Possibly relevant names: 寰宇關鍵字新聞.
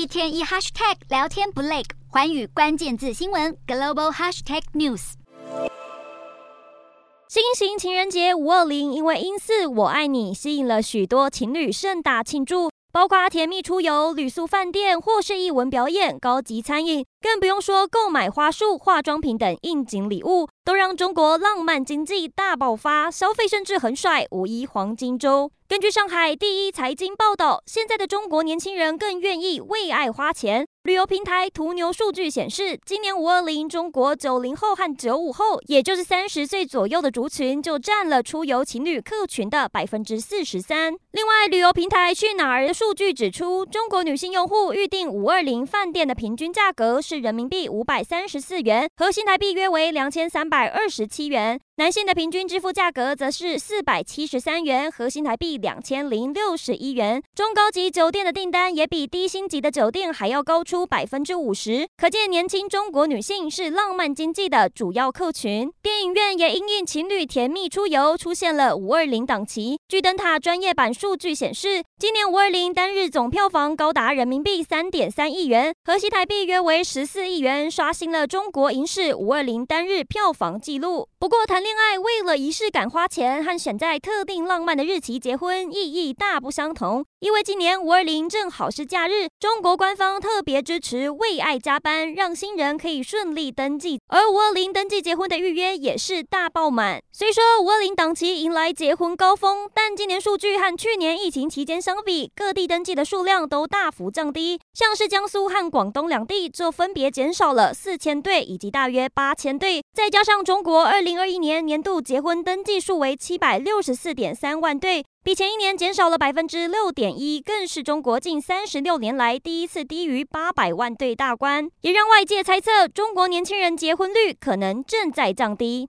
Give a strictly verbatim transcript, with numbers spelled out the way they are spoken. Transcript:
一天一 hashtag 聊天不累，寰宇关键字新闻 global hashtag news。新型情人节五二零，因为因四我爱你，吸引了许多情侣盛大庆祝，包括甜蜜出游、旅宿饭店，或是艺文表演、高级餐饮，更不用说购买花束、化妆品等应景礼物，都让中国浪漫经济大爆发，消费甚至很甩，五一黄金周。根据上海第一财经报道，现在的中国年轻人更愿意为爱花钱。旅游平台途牛数据显示，今年五二零中国九零后和九五后，也就是三十岁左右的族群，就占了出游情侣客群的 百分之四十三。 另外，旅游平台去哪儿的数据指出，中国女性用户预订五二零饭店的平均价格是人民币五百三十四元，合新台币约为两千三百二十七元，男性的平均支付价格则是四百七十三元，合新台币两千零六十一元。中高级酒店的订单也比低星级的酒店还要高出 百分之五十， 可见年轻中国女性是浪漫经济的主要客群。电影院也因应情侣甜蜜出游，出现了五二零档期。据灯塔专业版数据显示，今年五二零单日总票房高达人民币 三点三亿元，合新台币约为十四亿元，刷新了中国影史五二零单日票房纪录。不过，谈恋爱为了仪式感花钱和选在特定浪漫的日期结婚意义大不相同，因为今年五二零正好是假日，中国官方特别支持为爱加班，让新人可以顺利登记，而五二零登记结婚的预约也是大爆满。虽说五二零档期迎来结婚高峰，但今年数据和去年疫情期间相比，各地登记的数量都大幅降低，像是江苏和广东两地就分别减少了四千对以及大约八千对，再加上中国二零二一年年度结婚登记数为 七百六十四点三万对，比前一年减少了 百分之六点一， 更是中国近三十六年来第一次低于八百万对大关，也让外界猜测中国年轻人结婚率可能正在降低。